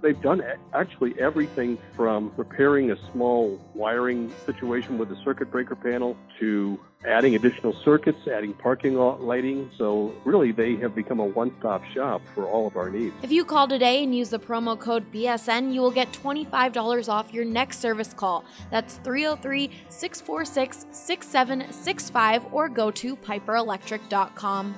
They've done actually everything from repairing a small wiring situation with a circuit breaker panel to adding additional circuits, adding parking lot lighting. So really, they have become a one-stop shop for all of our needs. If you call today and use the promo code BSN, you will get $25 off your next service call. That's 303-646-6765 or go to piperelectric.com.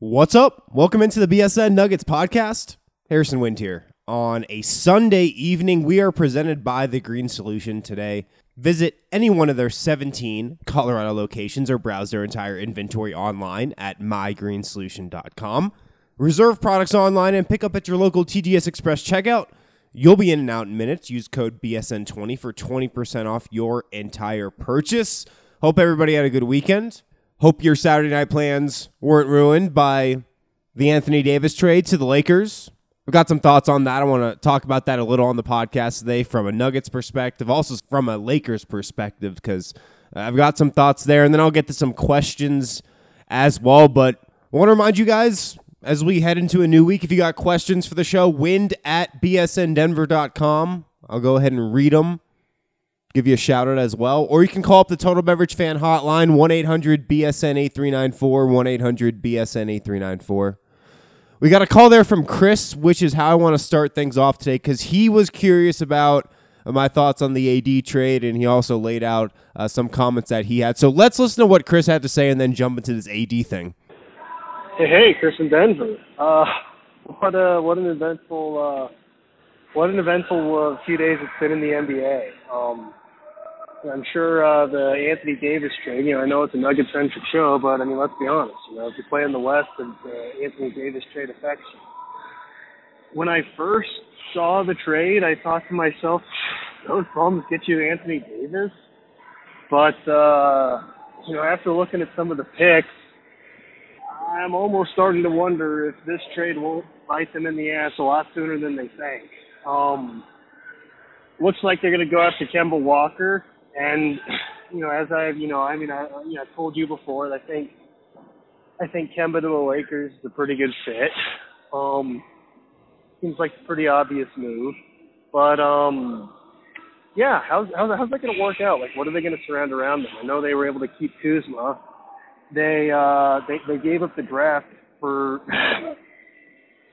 What's up? Welcome into the BSN Nuggets podcast. Harrison Wind here. On a Sunday evening, we are presented by The Green Solution today. Visit any one of their 17 Colorado locations or browse their entire inventory online at mygreensolution.com. Reserve products online and pick up at your local TGS Express checkout. You'll be in and out in minutes. Use code BSN20 for 20% off your entire purchase. Hope everybody had a good weekend. Hope your Saturday night plans weren't ruined by the Anthony Davis trade to the Lakers. We've got some thoughts on that. I want to talk about that a little on the podcast today from a Nuggets perspective, also from a Lakers perspective, because I've got some thoughts there, and then I'll get to some questions as well. But I want to remind you guys, as we head into a new week, if you got questions for the show, wind@bsndenver.com. I'll go ahead and read them, give you a shout-out as well. Or you can call up the Total Beverage Fan Hotline, 1-800-BSN-8394, 1-800-BSN-8394. We got a call there from Chris, which is how I want to start things off today, because he was curious about my thoughts on the AD trade, and he also laid out some comments that he had. So let's listen to what Chris had to say and then jump into this AD thing. Hey, Chris in Denver. What an eventful few days it's been in the NBA. I'm sure the Anthony Davis trade, I know it's a Nugget-centric show, but, let's be honest. If you play in the West, the Anthony Davis trade affects you. When I first saw the trade, I thought to myself, those bums get you Anthony Davis? But, after looking at some of the picks, I'm almost starting to wonder if this trade won't bite them in the ass a lot sooner than they think. Looks like they're going to go after Kemba Walker. And, I told you before, I think Kemba to the Lakers is a pretty good fit. Seems like a pretty obvious move, but, how's that going to work out? What are they going to surround around them? I know they were able to keep Kuzma. They gave up the draft for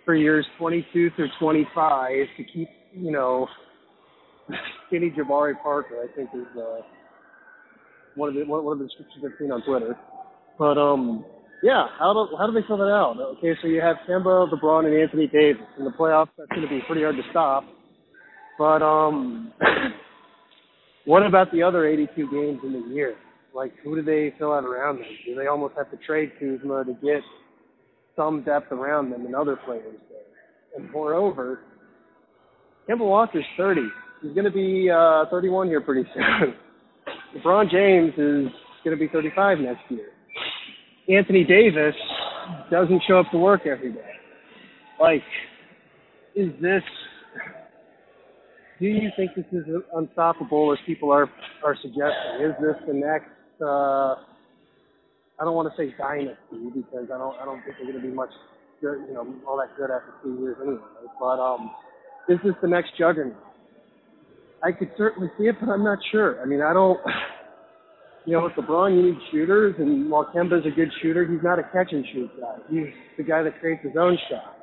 years 22 through 25 to keep, skinny Jabari Parker, I think, is one of the descriptions I've seen on Twitter. But how do they fill that out? Okay, so you have Kemba, LeBron, and Anthony Davis in the playoffs. That's going to be pretty hard to stop. But what about the other 82 games in the year? Who do they fill out around them? Do they almost have to trade Kuzma to get some depth around them and other players there? And moreover, Kemba Walker's 30. He's going to be 31 here pretty soon. LeBron James is going to be 35 next year. Anthony Davis doesn't show up to work every day. Do you think this is unstoppable, as people are suggesting? Is this the next, I don't want to say dynasty, because I don't think they're going to be much good, all that good after 2 years anyway. But is this the next juggernaut? I could certainly see it, but I'm not sure. With LeBron, you need shooters, and while Kemba's a good shooter, he's not a catch-and-shoot guy. He's the guy that creates his own shot.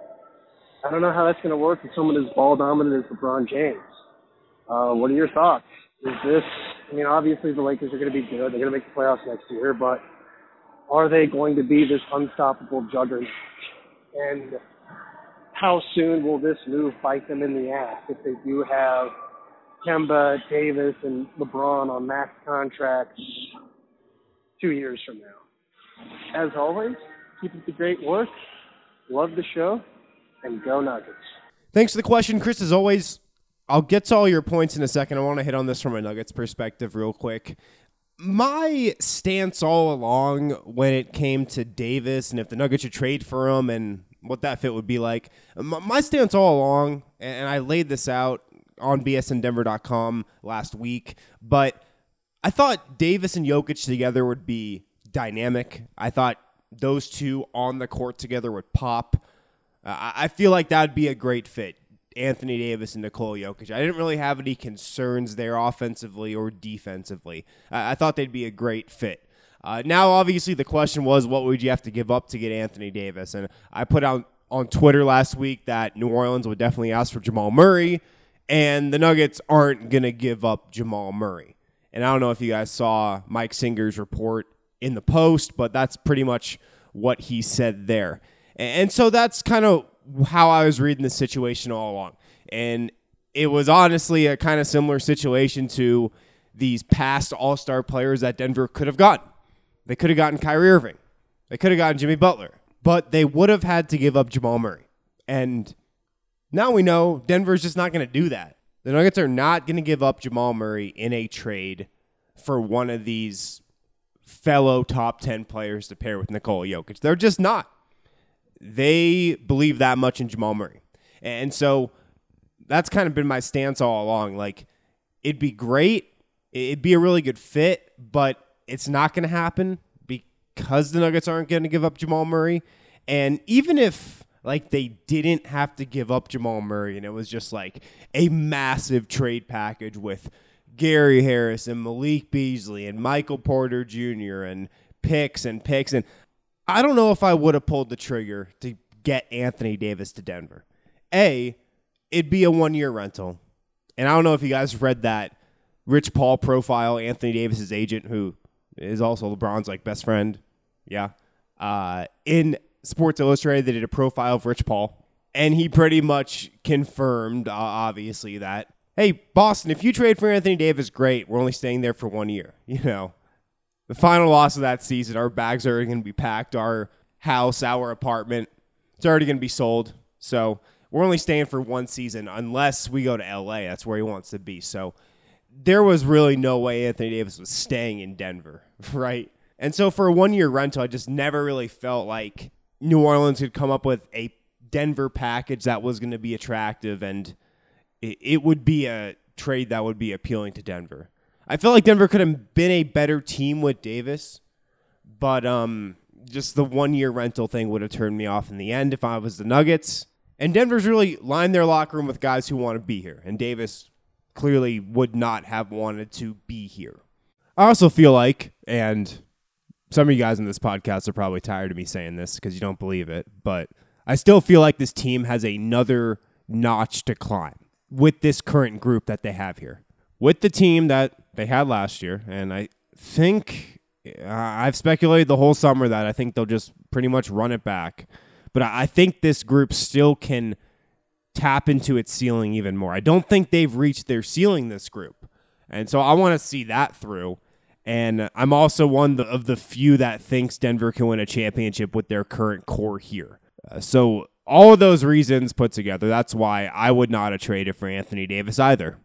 I don't know how that's going to work with someone as ball-dominant as LeBron James. What are your thoughts? Is this I mean, obviously the Lakers are going to be good. They're going to make the playoffs next year, but are they going to be this unstoppable juggernaut? And how soon will this move bite them in the ass if they do have Kemba, Davis, and LeBron on max contracts 2 years from now? As always, keep up the great work. Love the show, and go Nuggets. Thanks for the question, Chris, as always. I'll get to all your points in a second. I want to hit on this from a Nuggets perspective real quick. My stance all along when it came to Davis and if the Nuggets should trade for him and what that fit would be like, my stance all along, and I laid this out on bsndenver.com last week, but I thought Davis and Jokic together would be dynamic. I thought those two on the court together would pop. I feel like that would be a great fit. Anthony Davis and Nikola Jokic. I didn't really have any concerns there offensively or defensively. I thought they'd be a great fit. Now, obviously, the question was, what would you have to give up to get Anthony Davis? And I put out on Twitter last week that New Orleans would definitely ask for Jamal Murray, and the Nuggets aren't going to give up Jamal Murray. And I don't know if you guys saw Mike Singer's report in the Post, but that's pretty much what he said there. And so that's kind of how I was reading the situation all along. And it was honestly a kind of similar situation to these past all-star players that Denver could have gotten. They could have gotten Kyrie Irving. They could have gotten Jimmy Butler. But they would have had to give up Jamal Murray. And now we know Denver's just not going to do that. The Nuggets are not going to give up Jamal Murray in a trade for one of these fellow top 10 players to pair with Nikola Jokic. They're just not. They believe that much in Jamal Murray. And so that's kind of been my stance all along. Like, it'd be great. It'd be a really good fit, but it's not going to happen because the Nuggets aren't going to give up Jamal Murray. And even if, like, they didn't have to give up Jamal Murray and it was just, like, a massive trade package with Gary Harris and Malik Beasley and Michael Porter Jr. and picks and I don't know if I would have pulled the trigger to get Anthony Davis to Denver. A, it'd be a one-year rental. And I don't know if you guys read that Rich Paul profile, Anthony Davis's agent, who is also LeBron's like best friend. Yeah. In Sports Illustrated, they did a profile of Rich Paul. And he pretty much confirmed, obviously, that, hey, Boston, if you trade for Anthony Davis, great. We're only staying there for 1 year, you know. The final loss of that season, our bags are already going to be packed, our house, our apartment, it's already going to be sold. So we're only staying for one season unless we go to L.A. That's where he wants to be. So there was really no way Anthony Davis was staying in Denver, right? And so for a one-year rental, I just never really felt like New Orleans could come up with a Denver package that was going to be attractive and it would be a trade that would be appealing to Denver. I feel like Denver could have been a better team with Davis, but just the one-year rental thing would have turned me off in the end if I was the Nuggets. And Denver's really lined their locker room with guys who want to be here, and Davis clearly would not have wanted to be here. I also feel like, and some of you guys in this podcast are probably tired of me saying this because you don't believe it, but I still feel like this team has another notch to climb with this current group that they have here. With the team that they had last year, and I think I've speculated the whole summer that I think they'll just pretty much run it back. But I think this group still can tap into its ceiling even more. I don't think they've reached their ceiling, this group. And so I want to see that through. And I'm also one of the few that thinks Denver can win a championship with their current core here. So all of those reasons put together, that's why I would not have traded for Anthony Davis either.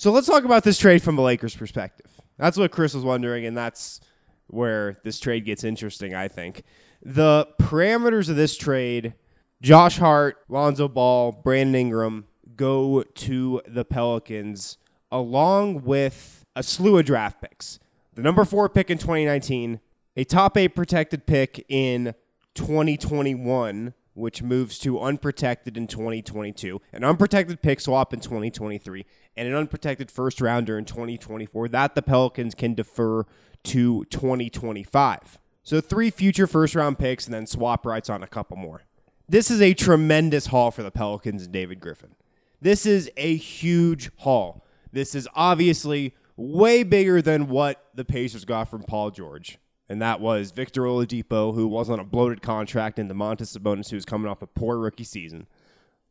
So let's talk about this trade from a Lakers perspective. That's what Chris was wondering, and that's where this trade gets interesting, I think. The parameters of this trade, Josh Hart, Lonzo Ball, Brandon Ingram, go to the Pelicans, along with a slew of draft picks. The number 4 pick in 2019, a top 8 protected pick in 2021, which moves to unprotected in 2022, an unprotected pick swap in 2023, and an unprotected first-rounder in 2024 that the Pelicans can defer to 2025. So 3 future first-round picks and then swap rights on a couple more. This is a tremendous haul for the Pelicans and David Griffin. This is a huge haul. This is obviously way bigger than what the Pacers got from Paul George. And that was Victor Oladipo, who was on a bloated contract, and Domantas Sabonis, who was coming off a poor rookie season.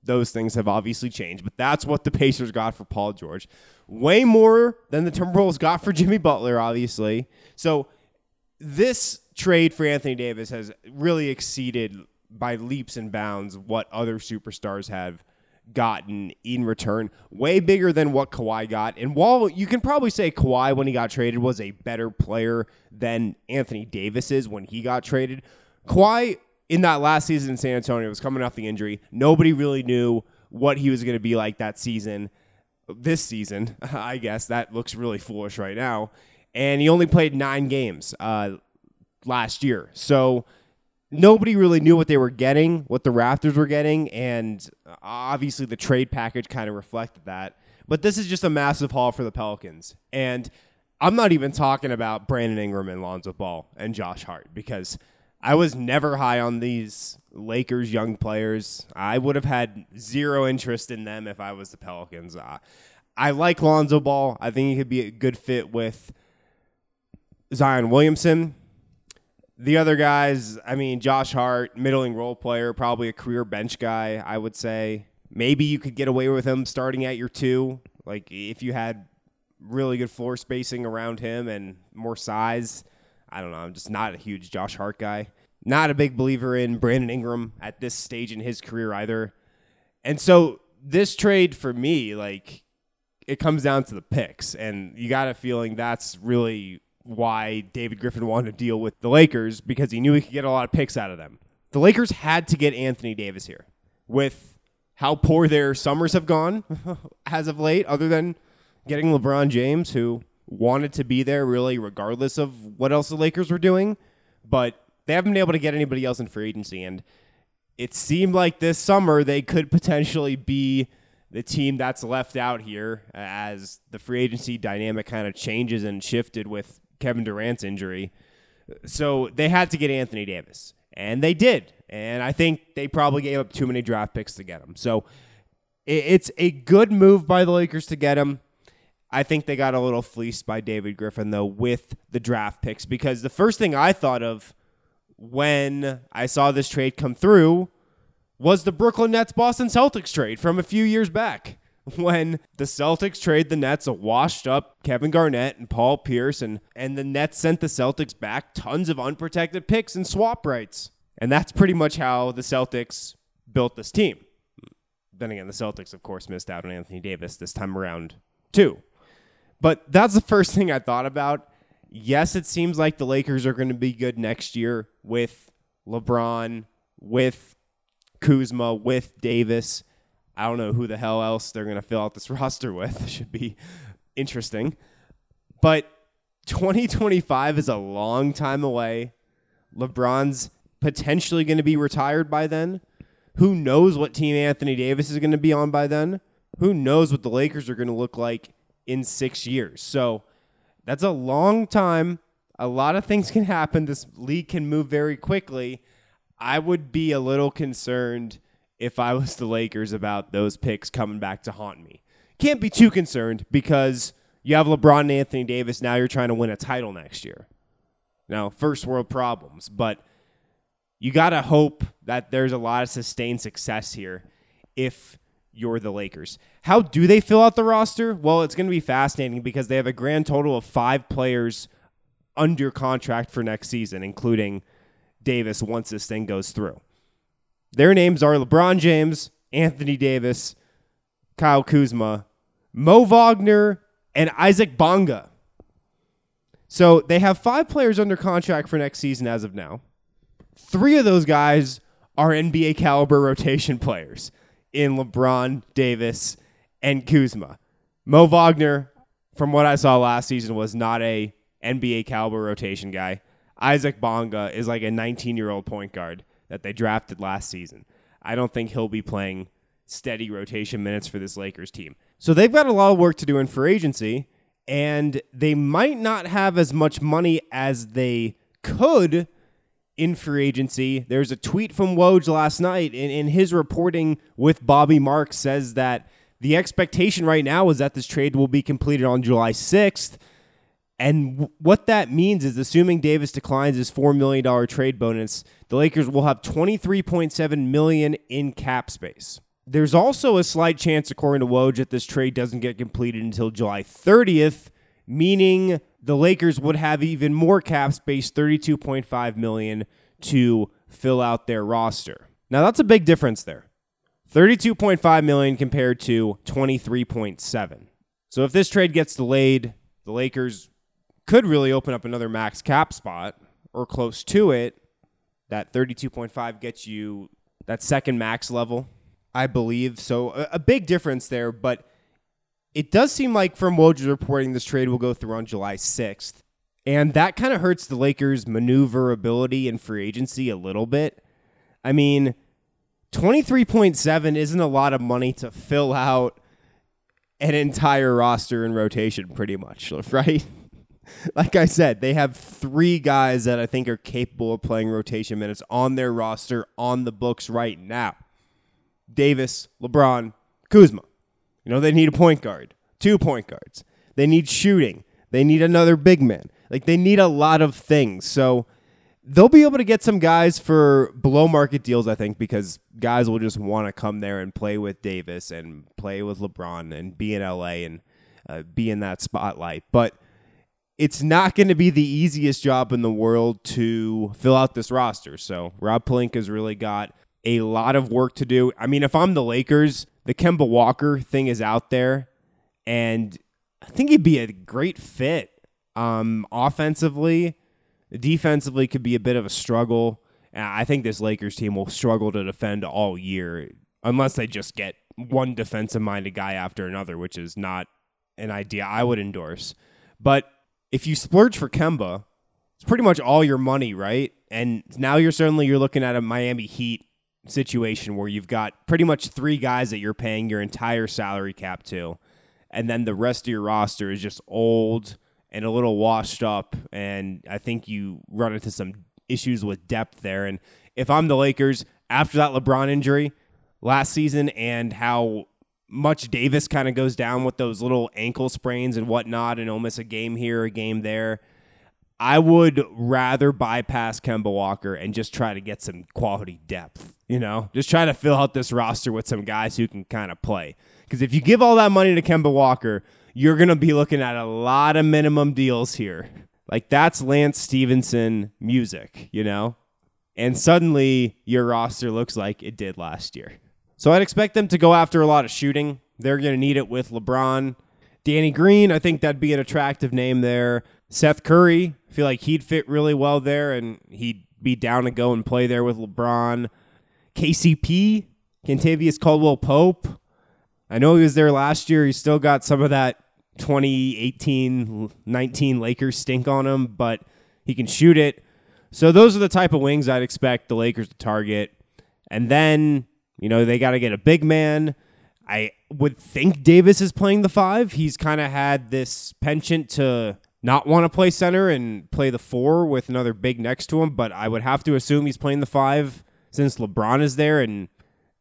Those things have obviously changed, but that's what the Pacers got for Paul George. Way more than the Timberwolves got for Jimmy Butler, obviously. So this trade for Anthony Davis has really exceeded by leaps and bounds what other superstars have gotten in return. Way bigger than what Kawhi got. And while you can probably say Kawhi, when he got traded, was a better player than Anthony Davis is when he got traded, Kawhi in that last season in San Antonio was coming off the injury. Nobody really knew what he was going to be like that season. This season, I guess, that looks really foolish right now. And he only played 9 games last year. So nobody really knew what they were getting, what the Raptors were getting, and obviously the trade package kind of reflected that. But this is just a massive haul for the Pelicans. And I'm not even talking about Brandon Ingram and Lonzo Ball and Josh Hart, because I was never high on these Lakers young players. I would have had zero interest in them if I was the Pelicans. I like Lonzo Ball. I think he could be a good fit with Zion Williamson. The other guys, I mean, Josh Hart, middling role player, probably a career bench guy, I would say. Maybe you could get away with him starting at your 2, like if you had really good floor spacing around him and more size. I don't know. I'm just not a huge Josh Hart guy. Not a big believer in Brandon Ingram at this stage in his career either. And so this trade for me, like, it comes down to the picks. And you got a feeling that's really why David Griffin wanted to deal with the Lakers, because he knew he could get a lot of picks out of them. The Lakers had to get Anthony Davis here with how poor their summers have gone as of late, other than getting LeBron James, who wanted to be there really regardless of what else the Lakers were doing. But they haven't been able to get anybody else in free agency. And it seemed like this summer they could potentially be the team that's left out here as the free agency dynamic kind of changes and shifted with Kevin Durant's injury. So they had to get Anthony Davis, and they did. And I think they probably gave up too many draft picks to get him. So it's a good move by the Lakers to get him. I think they got a little fleeced by David Griffin, though, with the draft picks, because the first thing I thought of when I saw this trade come through was the Brooklyn Nets-Boston Celtics trade from a few years back, when the Celtics trade the Nets a washed-up Kevin Garnett and Paul Pierce, and the Nets sent the Celtics back tons of unprotected picks and swap rights. And that's pretty much how the Celtics built this team. Then again, the Celtics, of course, missed out on Anthony Davis this time around, too. But that's the first thing I thought about. Yes, it seems like the Lakers are going to be good next year with LeBron, with Kuzma, with Davis. I don't know who the hell else they're going to fill out this roster with. It should be interesting. But 2025 is a long time away. LeBron's potentially going to be retired by then. Who knows what team Anthony Davis is going to be on by then? Who knows what the Lakers are going to look like in 6 years. So that's a long time. A lot of things can happen. This league can move very quickly. I would be a little concerned if I was the Lakers about those picks coming back to haunt me. Can't be too concerned, because you have LeBron and Anthony Davis. Now you're trying to win a title next year. Now, first world problems, but you got to hope that there's a lot of sustained success here if you're the Lakers. How do they fill out the roster? Well, it's going to be fascinating, because they have a grand total of 5 players under contract for next season, including Davis, once this thing goes through. Their names are LeBron James, Anthony Davis, Kyle Kuzma, Mo Wagner, and Isaac Bonga. So they have 5 players under contract for next season as of now. 3 of those guys are NBA caliber rotation players in LeBron, Davis, and Kuzma. Mo Wagner, from what I saw last season, was not a NBA caliber rotation guy. Isaac Bonga is like a 19-year-old point guard that they drafted last season. I don't think he'll be playing steady rotation minutes for this Lakers team. So they've got a lot of work to do in free agency, and they might not have as much money as they could in free agency. There's a tweet from Woj last night in his reporting with Bobby Marks, says that The expectation right now is that this trade will be completed on July 6th. And what that means is, assuming Davis declines his $4 million trade bonus, the Lakers will have $23.7 million in cap space. There's also a slight chance, according to Woj, that this trade doesn't get completed until July 30th, meaning the Lakers would have even more cap space, $32.5 million, to fill out their roster. Now, that's a big difference there. $32.5 million compared to $23.7. So if this trade gets delayed, the Lakers could really open up another max cap spot or close to it. That 32.5 gets you that second max level, I believe. So a big difference there, but it does seem like from Woj's reporting, this trade will go through on July 6th. And that kind of hurts the Lakers' maneuverability in free agency a little bit. I mean, 23.7 isn't a lot of money to fill out an entire roster in rotation, pretty much, right? Like I said, they have three guys that I think are capable of playing rotation minutes on their roster, on the books right now. Davis, LeBron, Kuzma. You know, they need a point guard, two point guards. They need shooting. They need another big man. Like, they need a lot of things. So they'll be able to get some guys for below market deals, I think, because guys will just want to come there and play with Davis and play with LeBron and be in LA and be in that spotlight. But it's not going to be the easiest job in the world to fill out this roster. So Rob Pelinka's really got a lot of work to do. I mean, if I'm the Lakers, the Kemba Walker thing is out there, and I think he'd be a great fit offensively. Defensively could be a bit of a struggle. And I think this Lakers team will struggle to defend all year unless they just get one defensive-minded guy after another, which is not an idea I would endorse. But if you splurge for Kemba, it's pretty much all your money, right? And now you're looking at a Miami Heat situation where you've got pretty much three guys that you're paying your entire salary cap to. And then the rest of your roster is just old and a little washed up. And I think you run into some issues with depth there. And if I'm the Lakers, after that LeBron injury last season and how much Davis kind of goes down with those little ankle sprains and whatnot, and he'll miss a game here, a game there, I would rather bypass Kemba Walker and just try to get some quality depth, you know? Just try to fill out this roster with some guys who can kind of play. Because if you give all that money to Kemba Walker, you're going to be looking at a lot of minimum deals here. Like, that's Lance Stevenson music, you know? And suddenly your roster looks like it did last year. So I'd expect them to go after a lot of shooting. They're going to need it with LeBron. Danny Green, I think that'd be an attractive name there. Seth Curry, I feel like he'd fit really well there, and he'd be down to go and play there with LeBron. KCP, Kentavious Caldwell-Pope. I know he was there last year. He's still got some of that 2018-19 Lakers stink on him, but he can shoot it. So those are the type of wings I'd expect the Lakers to target. And then, you know, they got to get a big man. I would think Davis is playing the five. He's kind of had this penchant to not want to play center and play the four with another big next to him, but I would have to assume he's playing the five since LeBron is there, and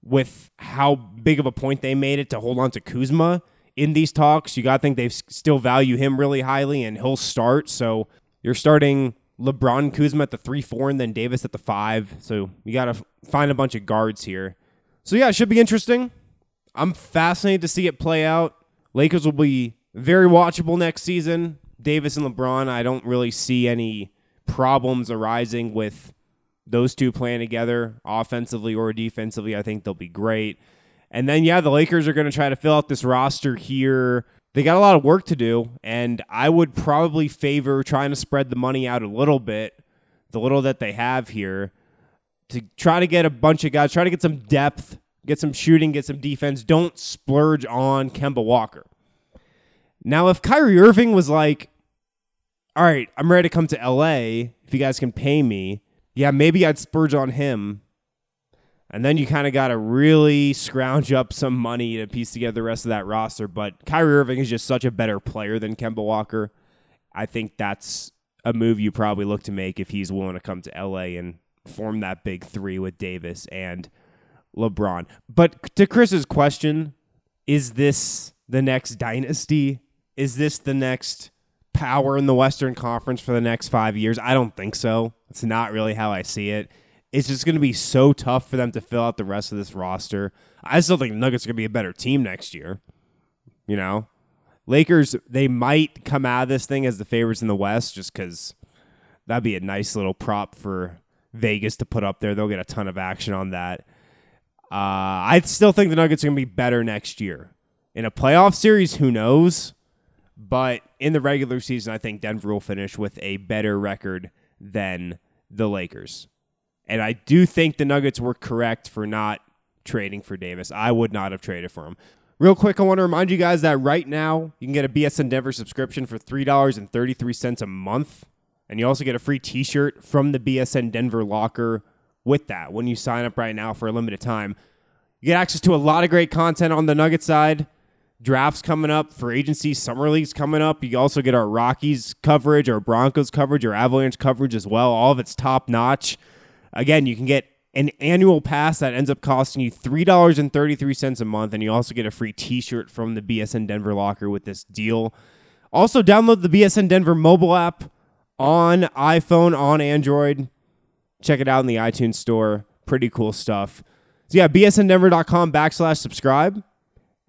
with how big of a point they made it to hold on to Kuzma in these talks, you got to think they still value him really highly, and he'll start. So you're starting LeBron, Kuzma at the 3-4, and then Davis at the 5. So you got to find a bunch of guards here. So yeah, it should be interesting. I'm fascinated to see it play out. Lakers will be very watchable next season. Davis and LeBron, I don't really see any problems arising with those two playing together offensively or defensively. I think they'll be great. And then, yeah, the Lakers are going to try to fill out this roster here. They got a lot of work to do, and I would probably favor trying to spread the money out a little bit, the little that they have here, to try to get a bunch of guys, try to get some depth, get some shooting, get some defense. Don't splurge on Kemba Walker. Now, if Kyrie Irving was like, all right, I'm ready to come to LA if you guys can pay me, yeah, maybe I'd splurge on him. And then you kind of got to really scrounge up some money to piece together the rest of that roster. But Kyrie Irving is just such a better player than Kemba Walker. I think that's a move you probably look to make if he's willing to come to LA and form that big three with Davis and LeBron. But to Chris's question, is this the next dynasty? Is this the next power in the Western Conference for the next 5 years? I don't think so. It's not really how I see it. It's just going to be so tough for them to fill out the rest of this roster. I still think the Nuggets are going to be a better team next year. You know? Lakers, they might come out of this thing as the favorites in the West just because that'd be a nice little prop for Vegas to put up there. They'll get a ton of action on that. I still think the Nuggets are going to be better next year. In a playoff series, who knows? But in the regular season, I think Denver will finish with a better record than the Lakers. And I do think the Nuggets were correct for not trading for Davis. I would not have traded for him. Real quick, I want to remind you guys that right now, you can get a BSN Denver subscription for $3.33 a month. And you also get a free t-shirt from the BSN Denver locker with that when you sign up right now for a limited time. You get access to a lot of great content on the Nuggets side. Drafts coming up, free agency, summer leagues coming up. You also get our Rockies coverage, our Broncos coverage, our Avalanche coverage as well. All of it's top-notch. Again, you can get an annual pass that ends up costing you $3.33 a month, and you also get a free t-shirt from the BSN Denver locker with this deal. Also, download the BSN Denver mobile app on iPhone, on Android. Check it out in the iTunes store. Pretty cool stuff. So yeah, bsndenver.com/subscribe.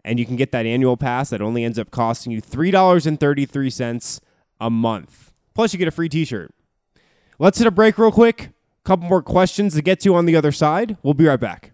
And you can get that annual pass that only ends up costing you $3.33 a month. Plus, you get a free t-shirt. Let's hit a break real quick. A couple more questions to get to on the other side. We'll be right back.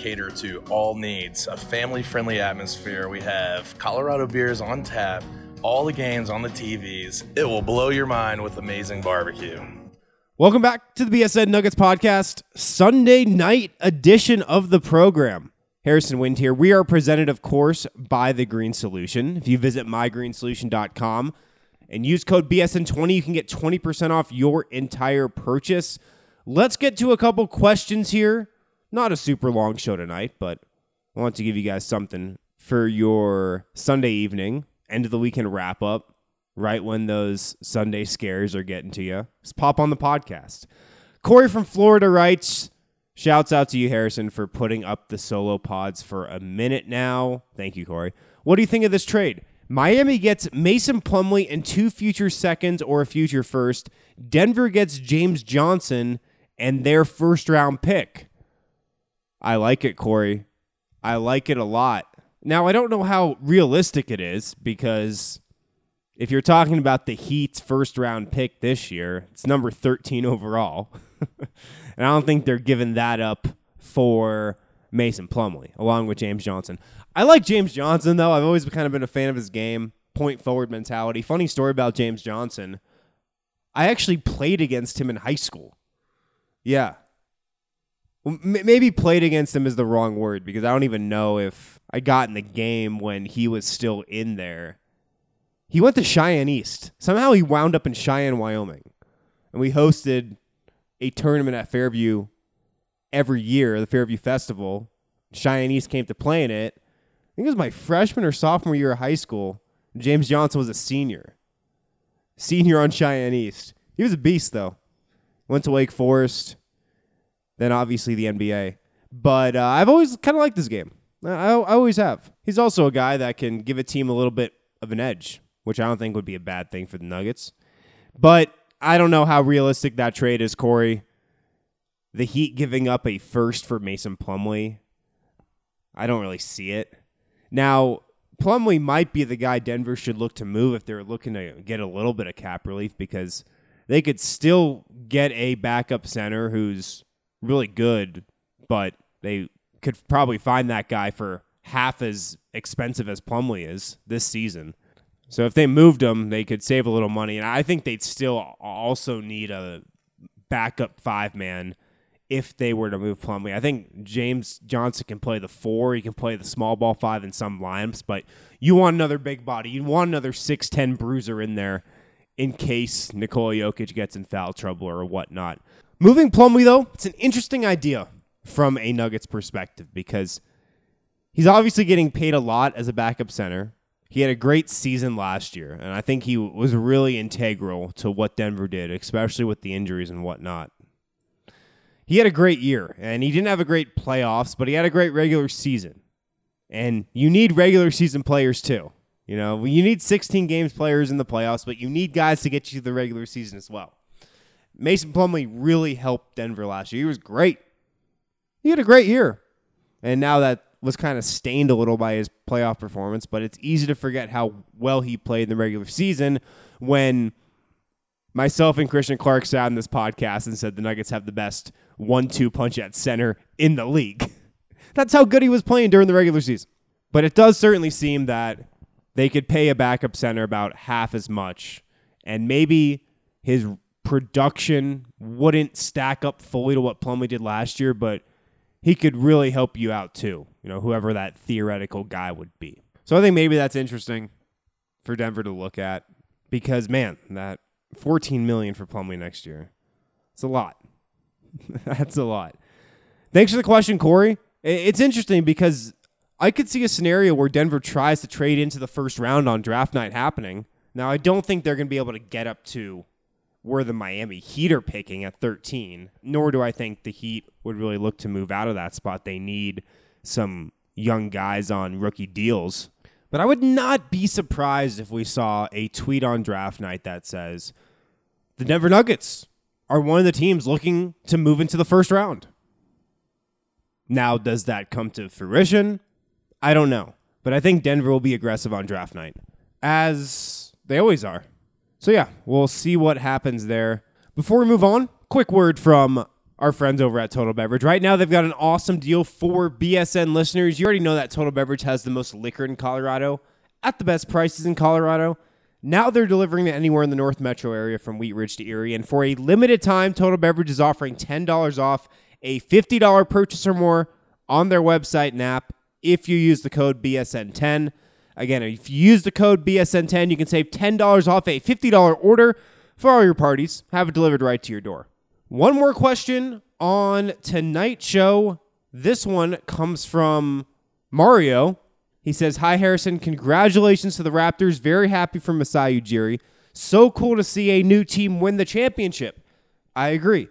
cater to all needs, a family-friendly atmosphere. We have Colorado beers on tap, all the games on the TVs. It will blow your mind with amazing barbecue. Welcome back to the BSN Nuggets podcast, Sunday night edition of the program. Harrison Wind here. We are presented, of course, by The Green Solution. If you visit mygreensolution.com and use code BSN20, you can get 20% off your entire purchase. Let's get to a couple questions here. Not a super long show tonight, but I want to give you guys something for your Sunday evening, end of the weekend wrap up, right when those Sunday scares are getting to you. Just pop on the podcast. Corey from Florida writes, shouts out to you, Harrison, for putting up the solo pods for a minute now. Thank you, Corey. What do you think of this trade? Miami gets Mason Plumlee and 2 future seconds or a future first. Denver gets James Johnson and their first-round pick. I like it, Corey. I like it a lot. Now, I don't know how realistic it is because if you're talking about the Heat's first-round pick this year, it's number 13 overall. And I don't think they're giving that up for Mason Plumlee, along with James Johnson. I like James Johnson, though. I've always kind of been a fan of his game, point-forward mentality. Funny story about James Johnson. I actually played against him in high school. Yeah. Maybe played against him is the wrong word because I don't even know if I got in the game when he was still in there. He went to Cheyenne East. Somehow he wound up in Cheyenne, Wyoming. And we hosted a tournament at Fairview every year, the Fairview Festival. Cheyenne East came to play in it. I think it was my freshman or sophomore year of high school. James Johnson was a senior. Senior on Cheyenne East. He was a beast, though. Went to Wake Forest. Then obviously the NBA. But I've always kind of liked this game. I always have. He's also a guy that can give a team a little bit of an edge, which I don't think would be a bad thing for the Nuggets. But I don't know how realistic that trade is, Corey. The Heat giving up a first for Mason Plumlee, I don't really see it. Now, Plumlee might be the guy Denver should look to move if they're looking to get a little bit of cap relief, because they could still get a backup center who's really good, but they could probably find that guy for half as expensive as Plumlee is this season. So if they moved him, they could save a little money. And I think they'd still also need a backup five-man if they were to move Plumlee. I think James Johnson can play the four. He can play the small ball five in some lineups. But you want another big body. You want another 6'10 bruiser in there in case Nikola Jokic gets in foul trouble or whatnot. Moving Plumlee, though, it's an interesting idea from a Nuggets perspective because he's obviously getting paid a lot as a backup center. He had a great season last year, and I think he was really integral to what Denver did, especially with the injuries and whatnot. He had a great year, and he didn't have a great playoffs, but he had a great regular season. And you need regular season players too. You know, you need 16 games players in the playoffs, but you need guys to get you to the regular season as well. Mason Plumlee really helped Denver last year. He was great. He had a great year. And now that was kind of stained a little by his playoff performance, but it's easy to forget how well he played in the regular season when myself and Christian Clark sat on this podcast and said the Nuggets have the best 1-2 punch at center in the league. That's how good he was playing during the regular season. But it does certainly seem that they could pay a backup center about half as much, and maybe his production wouldn't stack up fully to what Plumlee did last year, but he could really help you out too, you know, whoever that theoretical guy would be. So I think maybe that's interesting for Denver to look at because, man, that $14 million for Plumlee next year, it's a lot. That's a lot. Thanks for the question, Corey. It's interesting because I could see a scenario where Denver tries to trade into the first round on draft night happening. Now, I don't think they're going to be able to get up to where the Miami Heat are picking at 13, nor do I think the Heat would really look to move out of that spot. They need some young guys on rookie deals. But I would not be surprised if we saw a tweet on draft night that says, the Denver Nuggets are one of the teams looking to move into the first round. Now, does that come to fruition? I don't know. But I think Denver will be aggressive on draft night, as they always are. So yeah, we'll see what happens there. Before we move on, quick word from our friends over at Total Beverage. Right now, they've got an awesome deal for BSN listeners. You already know that Total Beverage has the most liquor in Colorado at the best prices in Colorado. Now they're delivering it anywhere in the North Metro area from Wheat Ridge to Erie. And for a limited time, Total Beverage is offering $10 off a $50 purchase or more on their website and app if you use the code BSN10. Again, if you use the code BSN10, you can save $10 off a $50 order for all your parties. Have it delivered right to your door. One more question on tonight's show. This one comes from Mario. He says, hi, Harrison. Congratulations to the Raptors. Very happy for Masai Ujiri. So cool to see a new team win the championship. I agree.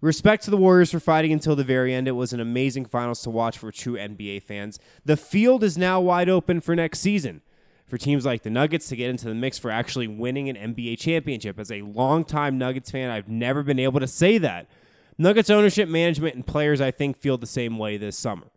Respect to the Warriors for fighting until the very end. It was an amazing finals to watch for true NBA fans. The field is now wide open for next season for teams like the Nuggets to get into the mix for actually winning an NBA championship. As a longtime Nuggets fan, I've never been able to say that. Nuggets ownership, management, and players, I think, feel the same way this summer.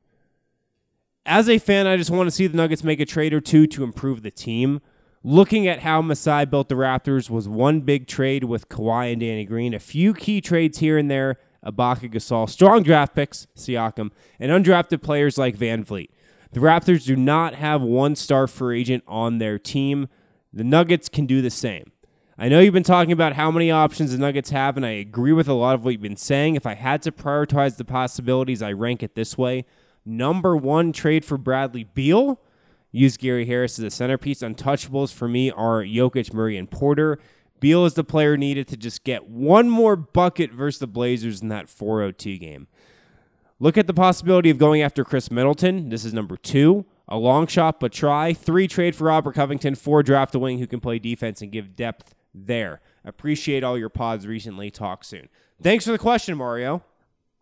As a fan, I just want to see the Nuggets make a trade or two to improve the team. Looking at how Masai built the Raptors was one big trade with Kawhi and Danny Green. A few key trades here and there. Ibaka, Gasol, strong draft picks, Siakam, and undrafted players like Van Vliet. The Raptors do not have one star free agent on their team. The Nuggets can do the same. I know you've been talking about how many options the Nuggets have, and I agree with a lot of what you've been saying. If I had to prioritize the possibilities, I rank it this way. Number one, trade for Bradley Beal. Use Gary Harris as a centerpiece. Untouchables for me are Jokic, Murray, and Porter. Beal is the player needed to just get one more bucket versus the Blazers in that 4-0-2 game. Look at the possibility of going after Chris Middleton. This is number two. A long shot, but try. Three, trade for Robert Covington. Four, draft a wing who can play defense and give depth there. Appreciate all your pods recently. Talk soon. Thanks for the question, Mario.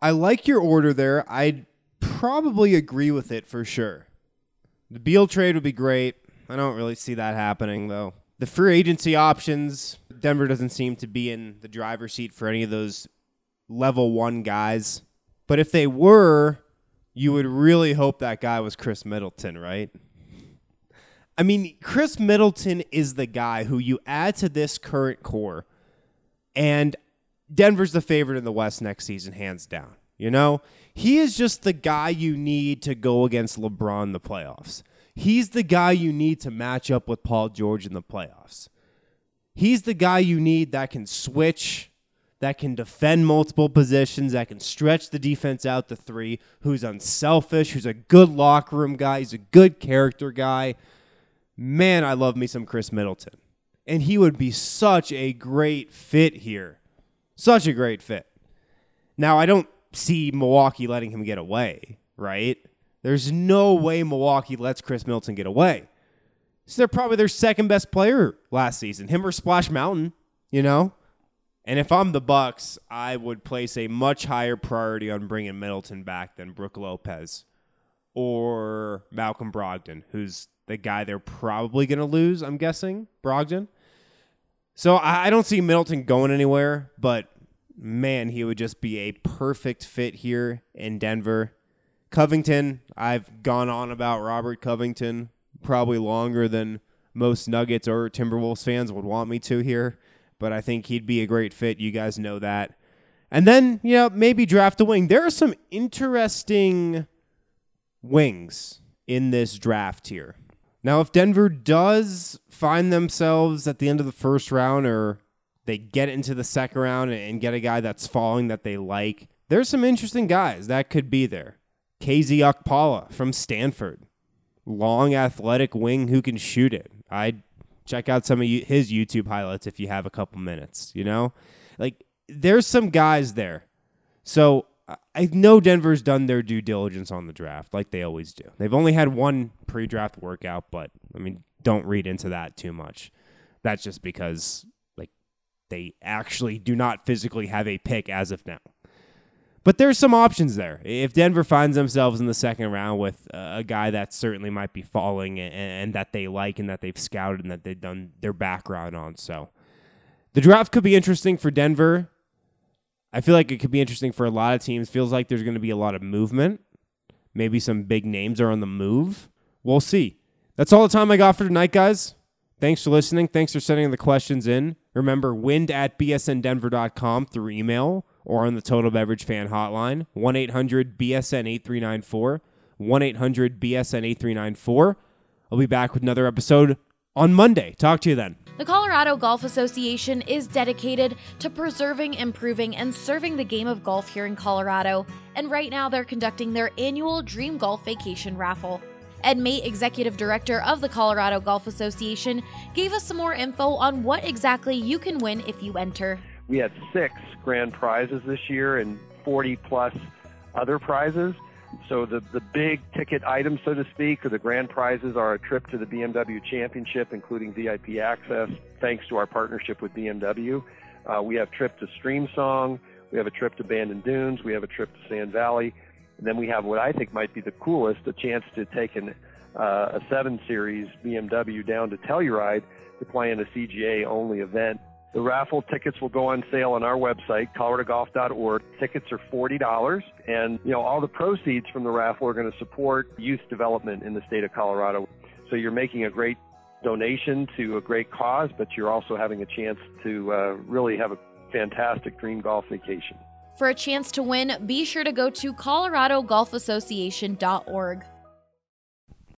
I like your order there. I'd probably agree with it for sure. The Beal trade would be great. I don't really see that happening, though. The free agency options, Denver doesn't seem to be in the driver's seat for any of those level one guys. But if they were, you would really hope that guy was Chris Middleton, right? I mean, Chris Middleton is the guy who you add to this current core, and Denver's the favorite in the West next season, hands down. You know, he is just the guy you need to go against LeBron in the playoffs. He's the guy you need to match up with Paul George in the playoffs. He's the guy you need that can switch, that can defend multiple positions, that can stretch the defense out to three, who's unselfish, who's a good locker room guy, he's a good character guy. Man, I love me some Chris Middleton. And he would be such a great fit here. Such a great fit. Now, I don't see Milwaukee letting him get away, right? There's no way Milwaukee lets Chris Middleton get away. So they're probably their second best player last season, him or Splash Mountain, you know? And if I'm the Bucks, I would place a much higher priority on bringing Middleton back than Brook Lopez or Malcolm Brogdon, who's the guy they're probably going to lose, I'm guessing, Brogdon. So I don't see Middleton going anywhere, but man, he would just be a perfect fit here in Denver. Covington, I've gone on about Robert Covington probably longer than most Nuggets or Timberwolves fans would want me to here, but I think he'd be a great fit. You guys know that. And then, you know, maybe draft a wing. There are some interesting wings in this draft here. Now, if Denver does find themselves at the end of the first round or they get into the second round and get a guy that's falling that they like, there's some interesting guys that could be there. KZ Okpala from Stanford. Long, athletic wing who can shoot it. I'd check out some of his YouTube highlights if you have a couple minutes, you know? Like, there's some guys there. So I know Denver's done their due diligence on the draft, like they always do. They've only had one pre-draft workout, but, I mean, don't read into that too much. That's just because, like, they actually do not physically have a pick as of now. But there's some options there. If Denver finds themselves in the second round with a guy that certainly might be falling and that they like and that they've scouted and that they've done their background on. So the draft could be interesting for Denver. I feel like it could be interesting for a lot of teams. Feels like there's going to be a lot of movement. Maybe some big names are on the move. We'll see. That's all the time I got for tonight, guys. Thanks for listening. Thanks for sending the questions in. Remember, wind@bsndenver.com through email, or on the Total Beverage Fan Hotline, 1-800-BSN-8394, 1-800-BSN-8394. I'll be back with another episode on Monday. Talk to you then. The Colorado Golf Association is dedicated to preserving, improving, and serving the game of golf here in Colorado. And right now, they're conducting their annual Dream Golf Vacation Raffle. Ed Mate, Executive Director of the Colorado Golf Association, gave us some more info on what exactly you can win if you enter. We had 6 grand prizes this year and 40-plus other prizes. So the big ticket items, so to speak, or the grand prizes are a trip to the BMW Championship, including VIP access, thanks to our partnership with BMW. We have a trip to Streamsong. We have a trip to Bandon Dunes. We have a trip to Sand Valley. And then we have what I think might be the coolest, a chance to take a 7 Series BMW down to Telluride to play in a CGA-only event. The raffle tickets will go on sale on our website, coloradogolf.org. Tickets are $40, and you know all the proceeds from the raffle are going to support youth development in the state of Colorado. So you're making a great donation to a great cause, but you're also having a chance to really have a fantastic dream golf vacation. For a chance to win, be sure to go to coloradogolfassociation.org.